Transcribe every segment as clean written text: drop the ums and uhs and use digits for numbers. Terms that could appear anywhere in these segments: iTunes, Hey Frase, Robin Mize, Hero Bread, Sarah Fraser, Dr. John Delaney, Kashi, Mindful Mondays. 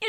You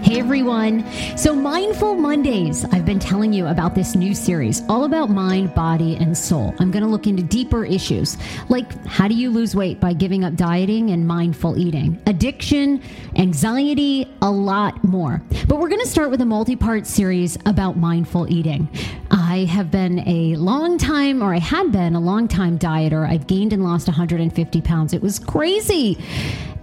Hey everyone. So Mindful Mondays, I've been telling you about this new series all about mind, body, and soul. I'm going to look into deeper issues like how do you lose weight by giving up dieting and mindful eating, addiction, anxiety, a lot more. But we're going to start with a multi-part series about mindful eating. I had been a long time dieter. I've gained and lost 150 pounds. It was crazy.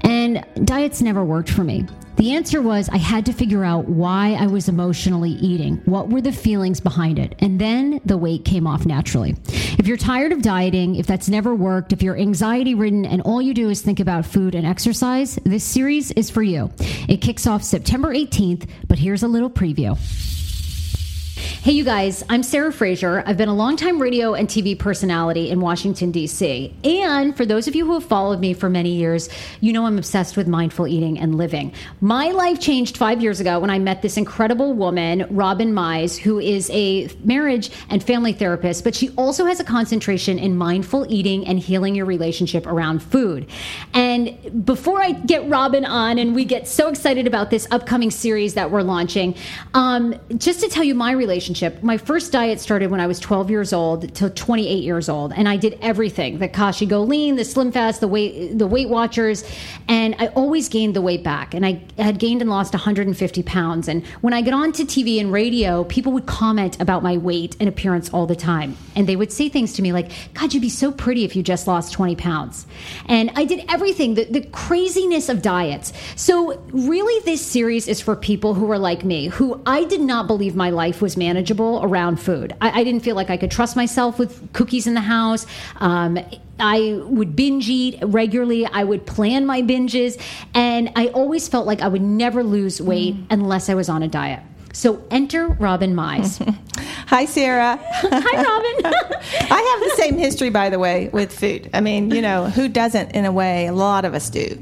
And diets never worked for me. The answer was I had to figure out why I was emotionally eating. What were the feelings behind it? And then the weight came off naturally. If you're tired of dieting, if that's never worked, if you're anxiety ridden and all you do is think about food and exercise, this series is for you. It kicks off September 18th, but here's a little preview. Hey, you guys, I'm Sarah Fraser. I've been a longtime radio and TV personality in Washington, D.C. And for those of you who have followed me for many years, you know I'm obsessed with mindful eating and living. My life changed 5 years ago when I met this incredible woman, Robin Mize, who is a marriage and family therapist, but she also has a concentration in mindful eating and healing your relationship around food. And before I get Robin on and we get so excited about this upcoming series that we're launching, just to tell you my relationship relationship. My first diet started when I was 12 years old till 28 years old. And I did everything, the Kashi Go Lean, the Slim Fast, the Weight Watchers. And I always gained the weight back. And I had gained and lost 150 pounds. And when I got onto TV and radio, people would comment about my weight and appearance all the time. And they would say things to me like, God, you'd be so pretty if you just lost 20 pounds. And I did everything, the craziness of diets. So really this series is for people who are like me, who I did not believe my life was manageable around food. I didn't feel like I could trust myself with cookies in the house. I would binge eat regularly. I would plan my binges. And I always felt like I would never lose weight unless I was on a diet. So enter Robin Mize. Hi, Sarah. Hi, Robin. I have the same history, by the way, with food. I mean, you know, who doesn't in a way? A lot of us do.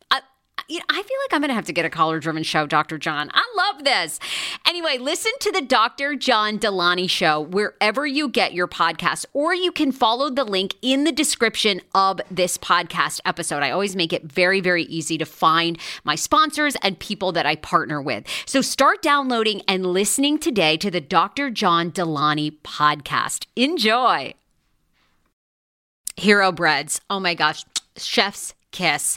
I feel like I'm going to have to get a caller-driven show, Dr. John. I love this. Anyway, listen to the Dr. John Delaney Show wherever you get your podcast, or you can follow the link in the description of this podcast episode. I always make it very, very easy to find my sponsors and people that I partner with. So start downloading and listening today to the Dr. John Delaney podcast. Enjoy. Hero Breads. Oh my gosh. Chef's kiss.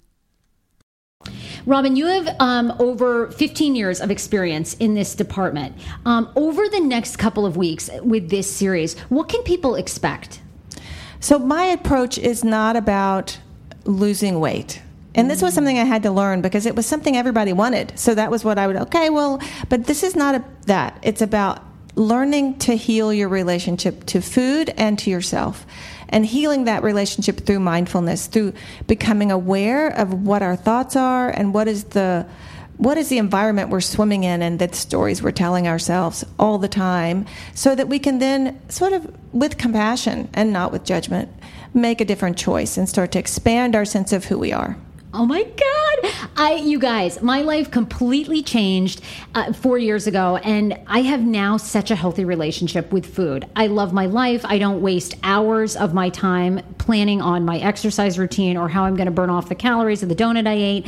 Robin, you have over 15 years of experience in this department. Over the next couple of weeks with this series, what can people expect? So my approach is not about losing weight. And this was something I had to learn because it was something everybody wanted. So that was what I would, but this is not that. It's about learning to heal your relationship to food and to yourself, and healing that relationship through mindfulness, through becoming aware of what our thoughts are and what is the environment we're swimming in and the stories we're telling ourselves all the time, so that we can then sort of, with compassion and not with judgment, make a different choice and start to expand our sense of who we are. Oh my God. You guys, my life completely changed 4 years ago, and I have now such a healthy relationship with food. I love my life. I don't waste hours of my time planning on my exercise routine or how I'm going to burn off the calories of the donut I ate.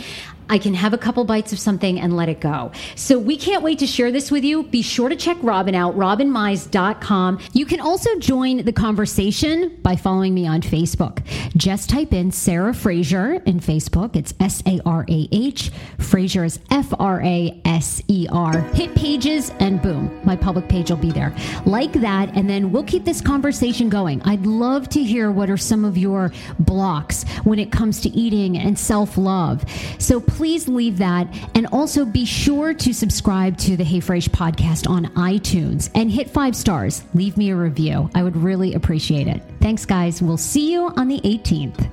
I can have a couple bites of something and let it go. So we can't wait to share this with you. Be sure to check Robin out, robinmize.com. You can also join the conversation by following me on Facebook. Just type in Sarah Fraser in Facebook. It's S-A-R-A-H. Fraser is F-R-A-S-E-R. Hit pages and boom, my public page will be there. Like that, and then we'll keep this conversation going. I'd love to hear what are some of your blocks when it comes to eating and self-love. So please leave that, and also be sure to subscribe to the Hey Frase podcast on iTunes and hit 5 stars. Leave me a review. I would really appreciate it. Thanks, guys. We'll see you on the 18th.